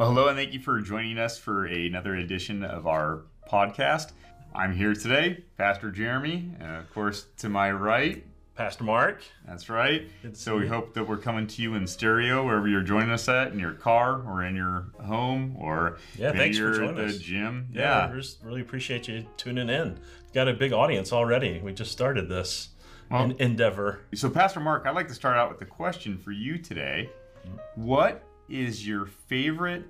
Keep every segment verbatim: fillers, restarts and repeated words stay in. Well, hello, and thank you for joining us for another edition of our podcast. I'm here today, Pastor Jeremy, and of course, to my right, Pastor Mark. That's right. So we hope that we're coming to you in stereo, wherever you're joining us at, in your car or in your home or yeah, maybe you're at the us. gym. Yeah, yeah, we just really appreciate you tuning in. We've got a big audience already. We just started this well, endeavor. So Pastor Mark, I'd like to start out with a question for you today. What is your favorite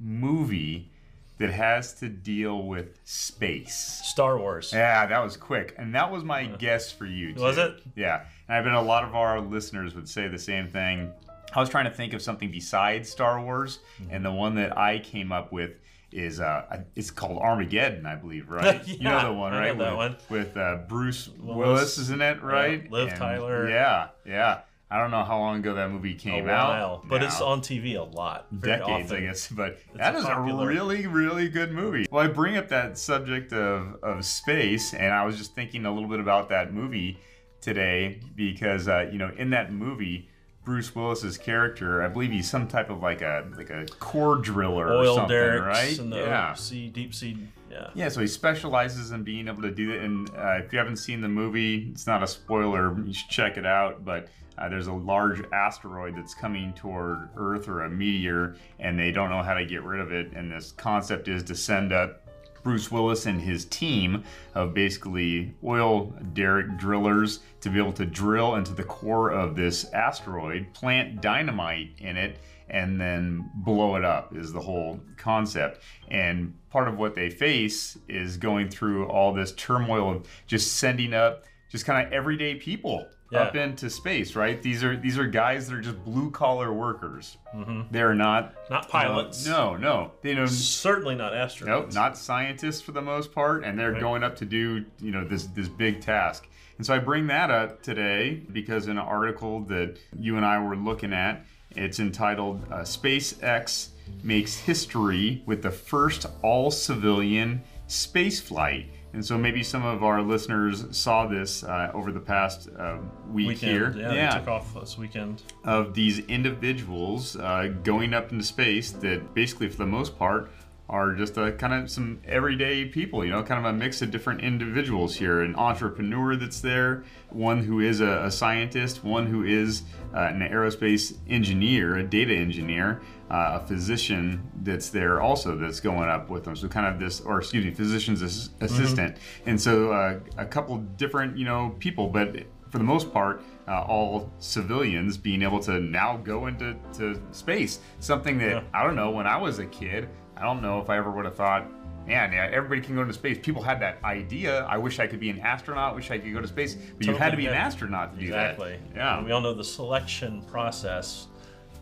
movie that has to deal with space? Star Wars. Yeah, that was quick. And that was my uh, guess for you, too. Was it? Yeah. And I bet a lot of our listeners would say the same thing. I was trying to think of something besides Star Wars, mm-hmm. and the one that I came up with is, uh, it's called Armageddon, I believe, right? Yeah, you know the one, right? I know that with, one. With uh, Bruce Willis, Willis, isn't it, right? Yeah, Liv and, Tyler. Yeah, yeah. I don't know how long ago that movie came out. But now. It's on T V a lot. Decades, often. I guess. But it's that a is popular. a really, really good movie. Well, I bring up that subject of, of space, and I was just thinking a little bit about that movie today because, uh, you know, in that movie, Bruce Willis's character, I believe he's some type of like a like a core driller Oil or something, derricks right? In the yeah. sea, deep sea. Yeah. Yeah. So he specializes in being able to do that. And uh, if you haven't seen the movie, it's not a spoiler. You should check it out. But uh, there's a large asteroid that's coming toward Earth or a meteor, and they don't know how to get rid of it. And this concept is to send up Bruce Willis and his team of basically oil derrick drillers to be able to drill into the core of this asteroid, plant dynamite in it, and then blow it up is the whole concept. And part of what they face is going through all this turmoil of just sending up just kind of everyday people yeah. up into space, right? These are these are guys that are just blue collar workers. Mm-hmm. They're not not pilots. No, no, they know certainly not astronauts. Nope, not scientists for the most part, and they're right. going up to do you know this this big task. And so I bring that up today because in an article that you and I were looking at, it's entitled uh, SpaceX Makes History with the First All-Civilian Space Flight. And so maybe some of our listeners saw this uh, over the past uh, week weekend, here. Yeah, yeah, they took off this weekend. Of these individuals uh, going up into space that basically, for the most part, are just a, kind of some everyday people, you know, kind of a mix of different individuals here. An entrepreneur that's there, one who is a, a scientist, one who is uh, an aerospace engineer, a data engineer, uh, a physician that's there also that's going up with them. So kind of this, or excuse me, physician's as- assistant. Mm-hmm. And so uh, a couple different, you know, people, but for the most part, uh, all civilians being able to now go into to space. Something that, yeah. I don't know, when I was a kid, I don't know if I ever would have thought, man, yeah, everybody can go into space. People had that idea. I wish I could be an astronaut. Wish I could go to space. But totally you had to be an astronaut to do exactly. that. Exactly. Yeah. And we all know the selection process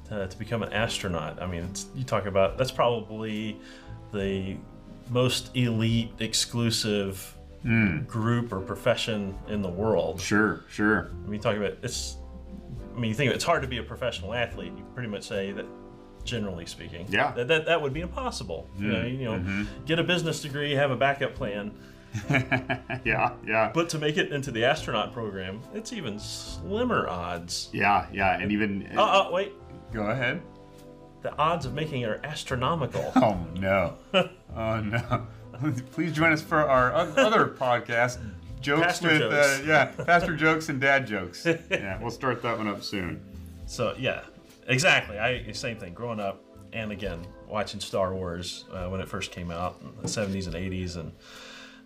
to, to become an astronaut. I mean, it's, you talk about that's probably the most elite, exclusive mm. group or profession in the world. Sure, sure. I mean, you talk about it's. I mean, you think of it, it's hard to be a professional athlete. You pretty much say that. Generally speaking, yeah, that that, that would be impossible. Mm. You know, you know mm-hmm. get a business degree, have a backup plan. yeah, yeah. But to make it into the astronaut program, it's even slimmer odds. Yeah, yeah, and even. Oh, uh, uh, wait. Go ahead. The odds of making it are astronomical. Oh no! Oh no! Please join us for our other podcast. Jokes Pastor with jokes. Uh, yeah, pastor jokes and dad jokes. Yeah, we'll start that one up soon. So yeah. Exactly. I same thing. Growing up, and again, watching Star Wars uh, when it first came out in the seventies and eighties, and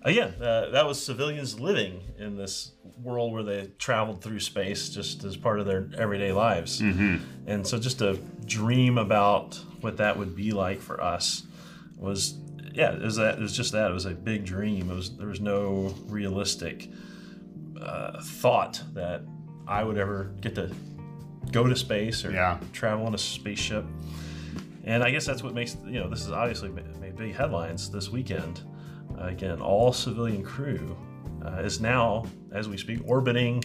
again, uh, that was civilians living in this world where they traveled through space just as part of their everyday lives. Mm-hmm. And so, just to dream about what that would be like for us was, yeah, it was that. It was just that. It was a big dream. It was there was no realistic uh, thought that I would ever get to. Go to space or yeah. travel on a spaceship, and I guess that's what makes you know this is obviously made big headlines this weekend. Uh, again, all civilian crew uh, is now, as we speak, orbiting,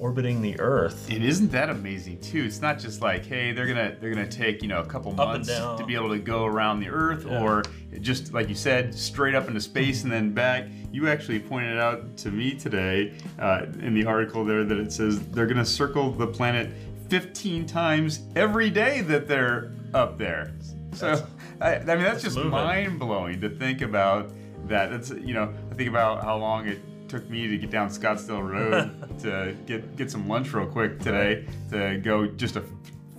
orbiting the Earth. And isn't that amazing too? It's not just like, hey, they're gonna they're gonna take you know a couple months to be able to go around the Earth, yeah. or just like you said, straight up into space and then back. You actually pointed out to me today uh, in the article there that it says they're gonna circle the planet fifteen times every day that they're up there. So I, I mean, that's just mind-blowing to think about that. That's, you know, I think about how long it took me to get down Scottsdale Road to get get some lunch real quick today, to go just a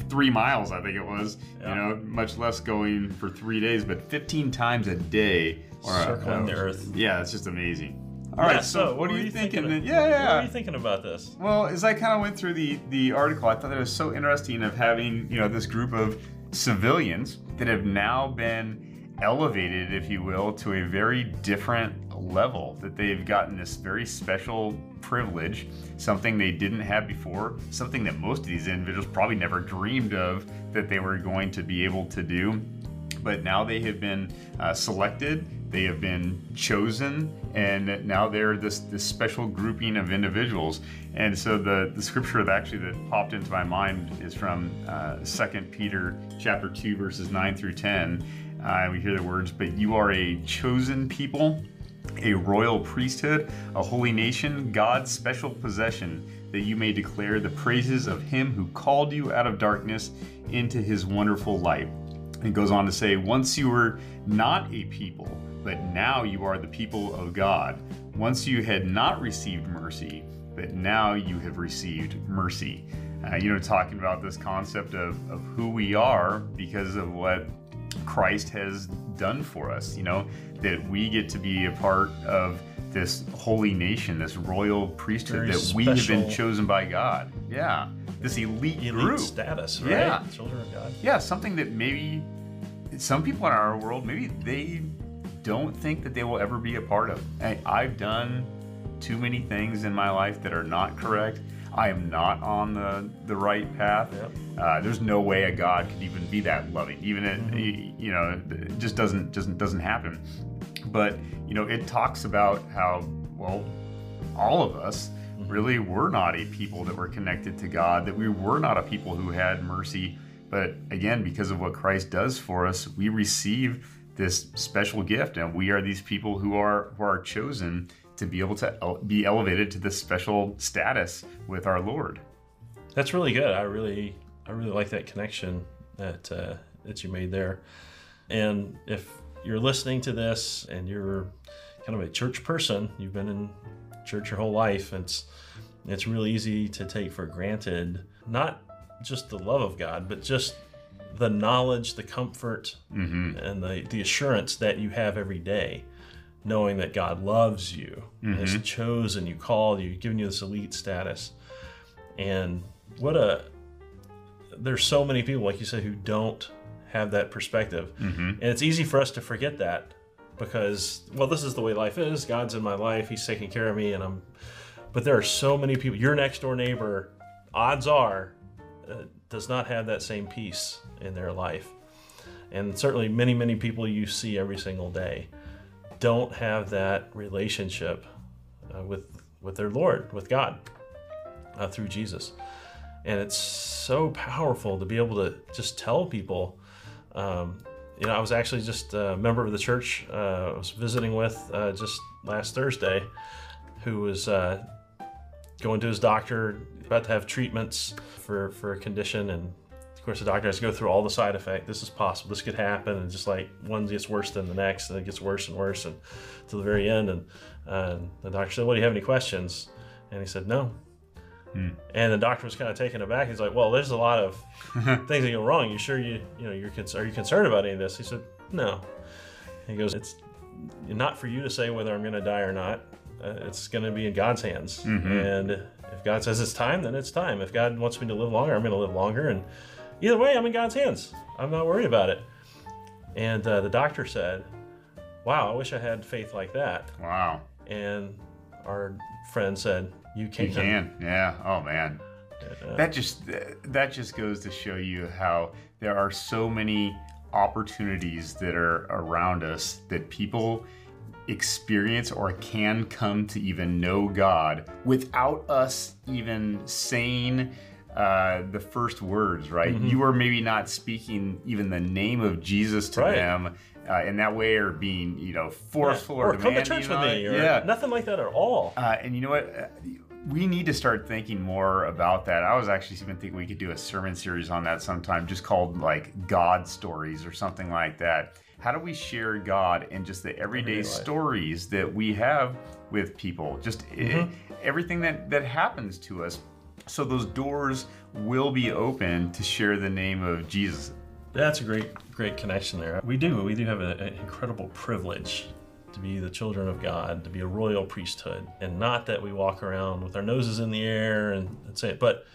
three miles, I think it was, yeah. you know, much less going for three days, but fifteen times a day. Or Circling a, the earth. Yeah, it's just amazing. All yeah, right, so, so what are you thinking? thinking of, yeah, yeah. What are you thinking about this? Well, as I kind of went through the, the article, I thought it was so interesting of having, you know, this group of civilians that have now been elevated, if you will, to a very different level, that they've gotten this very special privilege, something they didn't have before, something that most of these individuals probably never dreamed of that they were going to be able to do. But now they have been uh, selected, they have been chosen, and now they're this, this special grouping of individuals. And so the, the scripture that actually that popped into my mind is from uh, Second Peter chapter two, verses nine through ten. Uh, we hear the words, "But you are a chosen people, a royal priesthood, a holy nation, God's special possession, that you may declare the praises of him who called you out of darkness into his wonderful light." It goes on to say, "Once you were not a people, but now you are the people of God. Once you had not received mercy, but now you have received mercy." Uh, you know, talking about this concept of, of who we are because of what Christ has done for us, you know, that we get to be a part of this holy nation, this royal priesthood, Very that we have been chosen by God. Yeah. This elite, elite group. status, right? Yeah. Children of God. Yeah, something that maybe some people in our world, maybe they don't think that they will ever be a part of. I, I've done too many things in my life that are not correct. I am not on the, the right path. Yep. Uh, there's no way a God could even be that loving. Even mm-hmm. it, you know, it just doesn't doesn't doesn't happen. But you know, it talks about how, well, all of us really were not a people that were connected to God, that we were not a people who had mercy. But again, because of what Christ does for us, we receive this special gift, and we are these people who are who are chosen to be able to ele- be elevated to this special status with our Lord. That's really good. I really, I really like that connection that uh, that you made there. And if you're listening to this and you're kind of a church person, you've been in church your whole life, it's it's really easy to take for granted not just the love of God, but just the knowledge, the comfort, mm-hmm. and the, the assurance that you have every day, knowing that God loves you, mm-hmm. has chosen you, called you, given you this elite status. And what a, there's so many people, like you said, who don't have that perspective. Mm-hmm. And it's easy for us to forget that because, well, this is the way life is. God's in my life, he's taking care of me, and I'm, but there are so many people, your next door neighbor, odds are, uh, does not have that same peace in their life. And certainly many, many people you see every single day don't have that relationship uh, with with their Lord, with God, uh, through Jesus. And it's so powerful to be able to just tell people. Um, you know, I was actually just a member of the church uh, I was visiting with uh, just last Thursday, who was uh, going to his doctor, about to have treatments for, for a condition. And of course the doctor has to go through all the side effects. This is possible, this could happen. And just like one gets worse than the next, and it gets worse and worse and to the very end. And uh, the doctor said, "Well, do you have any questions?" And he said, "No." Hmm. And the doctor was kind of taken aback. He's like, "Well, there's a lot of things that go wrong. You sure you, you know, you're, cons- are you concerned about any of this?" He said, "No." And he goes, "It's not for you to say whether I'm gonna die or not. Uh, it's gonna be in God's hands." Mm-hmm. And if God says it's time, then it's time. If God wants me to live longer, I'm going to live longer. And either way, I'm in God's hands. I'm not worried about it. And uh, the doctor said, "Wow, I wish I had faith like that." Wow. And our friend said, "You can." You can. Yeah. Oh, man. Uh, that just that just goes to show you how there are so many opportunities that are around us that people experience or can come to even know God without us even saying uh, the first words, right? Mm-hmm. You are maybe not speaking even the name of Jesus to right. them uh, in that way, or being, you know, forceful yeah. or, or demanding. Or come to church with me, or yeah. nothing like that at all. Uh, and you know what? we need to start thinking more about that. I was actually even thinking we could do a sermon series on that sometime, just called like God stories or something like that. How do we share God in just the everyday, everyday stories that we have with people? Just mm-hmm. it, everything that, that happens to us. So those doors will be open to share the name of Jesus. That's a great, great connection there. We do. We do have a, an incredible privilege to be the children of God, to be a royal priesthood, and not that we walk around with our noses in the air and that's it, but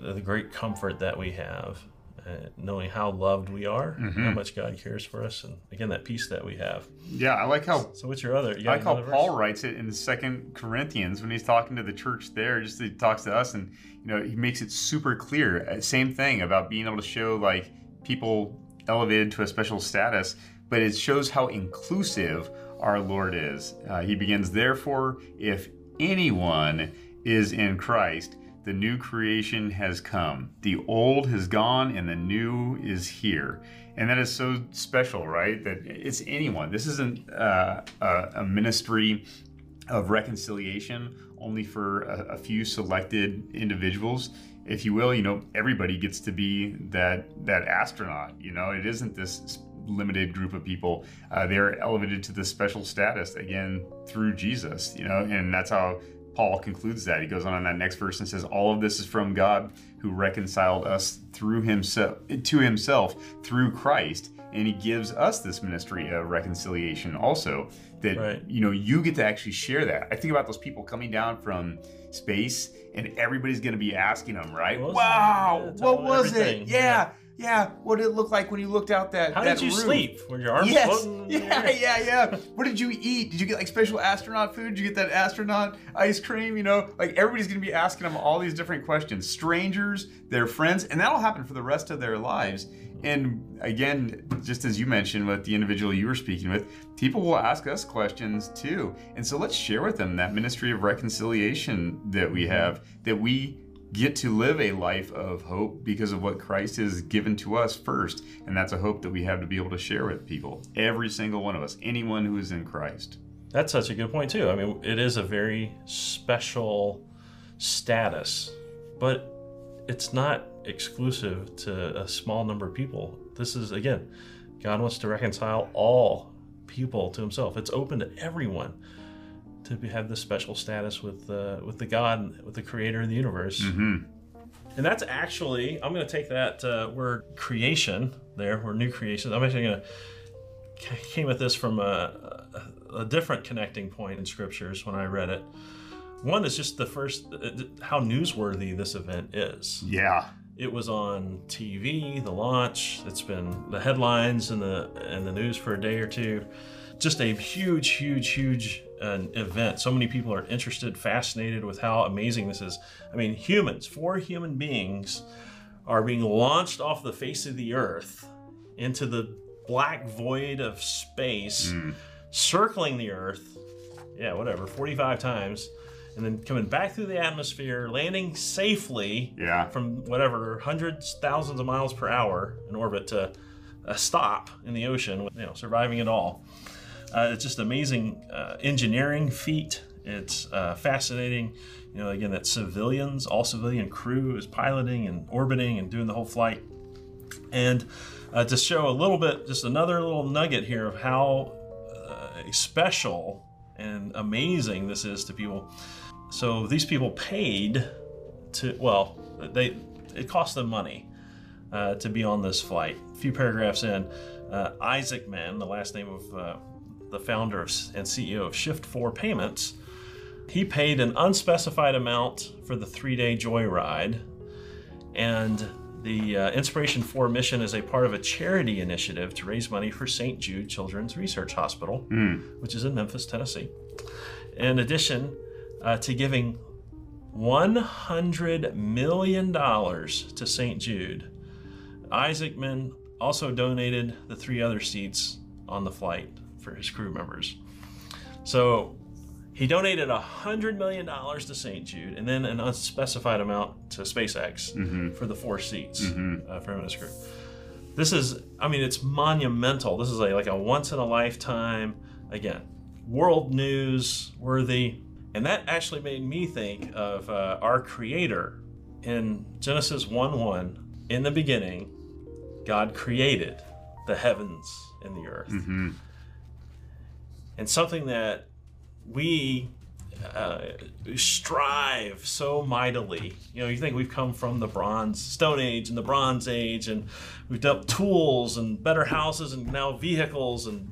the great comfort that we have, uh, knowing how loved we are, mm-hmm. how much God cares for us, and again, that peace that we have. Yeah, I like how... So what's your other... You I like how Paul verse? writes it in Second Corinthians when he's talking to the church there, just he talks to us, and you know, he makes it super clear. Same thing about being able to show like people elevated to a special status, but it shows how inclusive our Lord is. Uh, he begins, therefore, if anyone is in Christ, the new creation has come. The old has gone and the new is here. And that is so special, right? That it's anyone. This isn't uh, a, a ministry of reconciliation only for a, a few selected individuals. If you will, you know, everybody gets to be that, that astronaut. You know, it isn't this limited group of people. Uh, they're elevated to this special status, again, through Jesus, you know, and that's how Paul concludes that. He goes on in that next verse and says, all of this is from God who reconciled us through himself, to himself through Christ. And he gives us this ministry of reconciliation also, that, right. you know, you get to actually share that. I think about those people coming down from space and everybody's going to be asking them, right? What wow, yeah, what was everything. it? Yeah. yeah. Yeah, what did it look like when you looked out that room? How that did you room? sleep? Were your arms yes. floating? Yeah, yeah, yeah. What did you eat? Did you get like special astronaut food? Did you get that astronaut ice cream? You know, like everybody's going to be asking them all these different questions. Strangers, their friends, and that'll happen for the rest of their lives. And again, just as you mentioned with the individual you were speaking with, people will ask us questions too. And so let's share with them that ministry of reconciliation that we have, that we get to live a life of hope because of what Christ has given to us first. And that's a hope that we have to be able to share with people, every single one of us, anyone who is in Christ. That's such a good point too. I mean, it is a very special status, but it's not exclusive to a small number of people. This is, again, God wants to reconcile all people to himself. It's open to everyone to have this special status with uh, with the God, with the creator of the universe. Mm-hmm. And that's actually, I'm gonna take that uh, word creation there, or new creation. I'm actually gonna, I came at this from a, a different connecting point in scriptures when I read it. One is just the first, how newsworthy this event is. Yeah. It was on T V, the launch, it's been the headlines and the, and the news for a day or two. Just a huge, huge, huge uh, event. So many people are interested, fascinated with how amazing this is. I mean, humans, four human beings are being launched off the face of the earth into the black void of space, mm. circling the earth, yeah, whatever, forty-five times, and then coming back through the atmosphere, landing safely yeah. from whatever, hundreds, thousands of miles per hour in orbit to a stop in the ocean, you know, surviving it all. Uh, it's just amazing uh, engineering feat. It's uh, fascinating, you know, again, that civilians, all civilian crew is piloting and orbiting and doing the whole flight. And uh, to show a little bit, just another little nugget here of how uh, special and amazing this is to people. So these people paid to, well, they it cost them money uh, to be on this flight. A few paragraphs in, uh, Isaacman, the last name of... Uh, the founder of, and C E O of Shift four Payments, he paid an unspecified amount for the three-day joyride, and the uh, Inspiration four mission is a part of a charity initiative to raise money for Saint Jude Children's Research Hospital, mm. which is in Memphis, Tennessee. In addition uh, to giving one hundred million dollars to Saint Jude, Isaacman also donated the three other seats on the flight for his crew members. So he donated one hundred million dollars to Saint Jude and then an unspecified amount to SpaceX mm-hmm. for the four seats mm-hmm. uh, for him and his crew. This is, I mean, it's monumental. This is a, like a once in a lifetime, again, world news worthy And that actually made me think of uh, our Creator. In Genesis one one, in the beginning, God created the heavens and the earth. Mm-hmm. And something that we uh, strive so mightily. You know, you think we've come from the Bronze Stone Age and the Bronze Age, and we've developed tools and better houses and now vehicles, and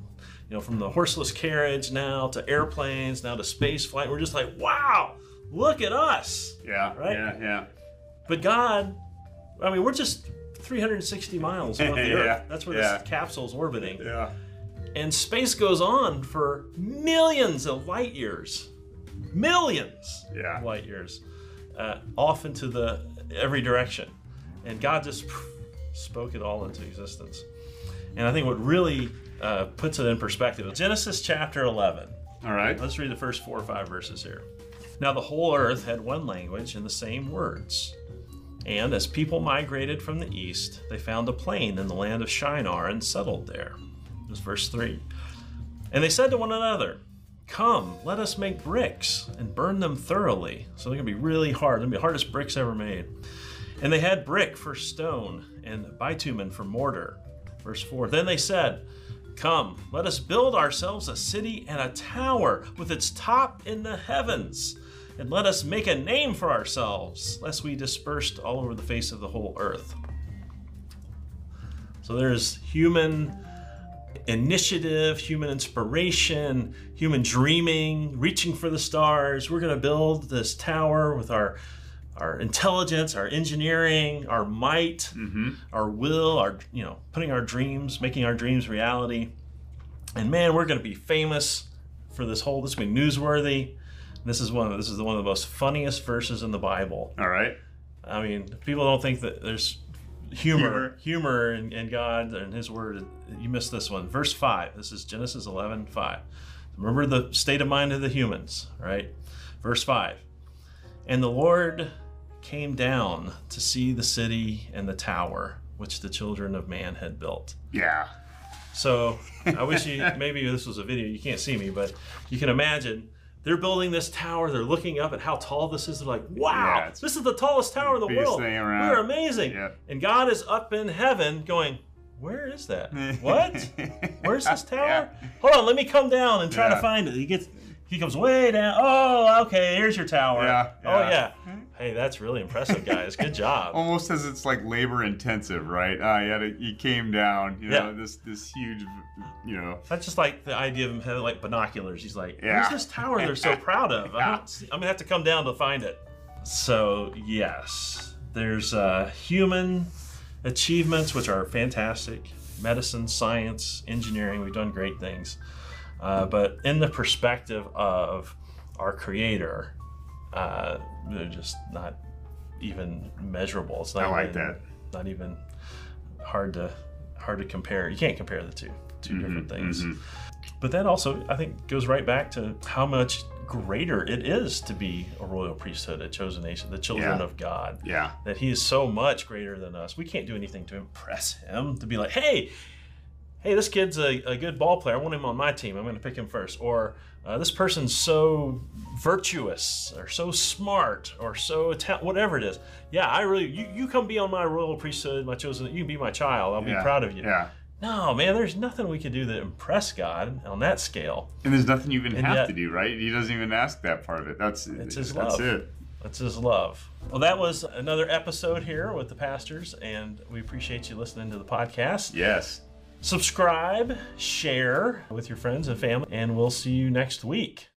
you know, from the horseless carriage now to airplanes, now to space flight. We're just like, wow, look at us. Yeah. Right? Yeah, yeah. But God, I mean, we're just three hundred sixty miles above the yeah, Earth. That's where yeah. this capsule's orbiting. Yeah. And space goes on for millions of light years. Millions yeah. of light years. Uh, off into the every direction. And God just pff, spoke it all into existence. And I think what really uh, puts it in perspective is Genesis chapter eleven. All right. Let's read the first four or five verses here. Now the whole earth had one language and the same words. And as people migrated from the east, they found a plain in the land of Shinar and settled there. This is verse three. And they said to one another, come, let us make bricks and burn them thoroughly. So they're going to be really hard. They're going to be the hardest bricks ever made. And they had brick for stone and bitumen for mortar. Verse four. Then they said, come, let us build ourselves a city and a tower with its top in the heavens. And let us make a name for ourselves, lest we dispersed all over the face of the whole earth. So there's human initiative, human inspiration, human dreaming, reaching for the stars. We're going to build this tower with our, our intelligence, our engineering, our might, mm-hmm. our will, our, you know, putting our dreams, making our dreams reality. And man, we're going to be famous for this whole, this will be newsworthy. This is one of, this is one of the most funniest verses in the Bible. All right. I mean, people don't think that there's humor, humor, humor in, in God and His Word. You missed this one. Verse five. This is Genesis eleven five. Remember the state of mind of the humans, right? Verse five. And the Lord came down to see the city and the tower, which the children of man had built. Yeah. So I wish you, maybe this was a video. You can't see me, but you can imagine. They're building this tower. They're looking up at how tall this is. They're like, wow, yeah, this is the tallest tower in the world. We're amazing. Yep. And God is up in heaven going, where is that? What? Where's this tower? Yeah. Hold on, let me come down and try yeah. to find it. He gets, he comes way down. Oh, okay, here's your tower. Yeah, yeah. Oh, yeah. Hey, that's really impressive, guys. Good job. Almost as it's like labor intensive, right? Uh, you, had a, you came down, you know, yeah. this this huge, you know. That's just like the idea of him having like binoculars. He's like, yeah. where's this tower they're so proud of? Yeah. I'm, not, I'm gonna have to come down to find it. So yes, there's uh, human achievements, which are fantastic. Medicine, science, engineering, we've done great things. Uh, but in the perspective of our Creator, uh, they're just not even measurable. It's not I like even, that. Not even hard to hard to compare. You can't compare the two two mm-hmm, different things. Mm-hmm. But that also, I think, goes right back to how much greater it is to be a royal priesthood, a chosen nation, the children yeah. of God. Yeah. That He is so much greater than us. We can't do anything to impress Him. To be like, hey. Hey, this kid's a, a good ball player. I want him on my team. I'm going to pick him first. Or uh, this person's so virtuous or so smart or so whatever it is. Yeah, I really, you, you come be on my royal priesthood, my chosen, you can be my child. I'll yeah. be proud of you. Yeah. No, man, there's nothing we can do to impress God on that scale. And there's nothing you even and have yet, to do, right? He doesn't even ask that part of it. That's, it's his that's love. it. That's His love. Well, that was another episode here with the pastors, and we appreciate you listening to the podcast. Yes. Subscribe, share with your friends and family, and we'll see you next week.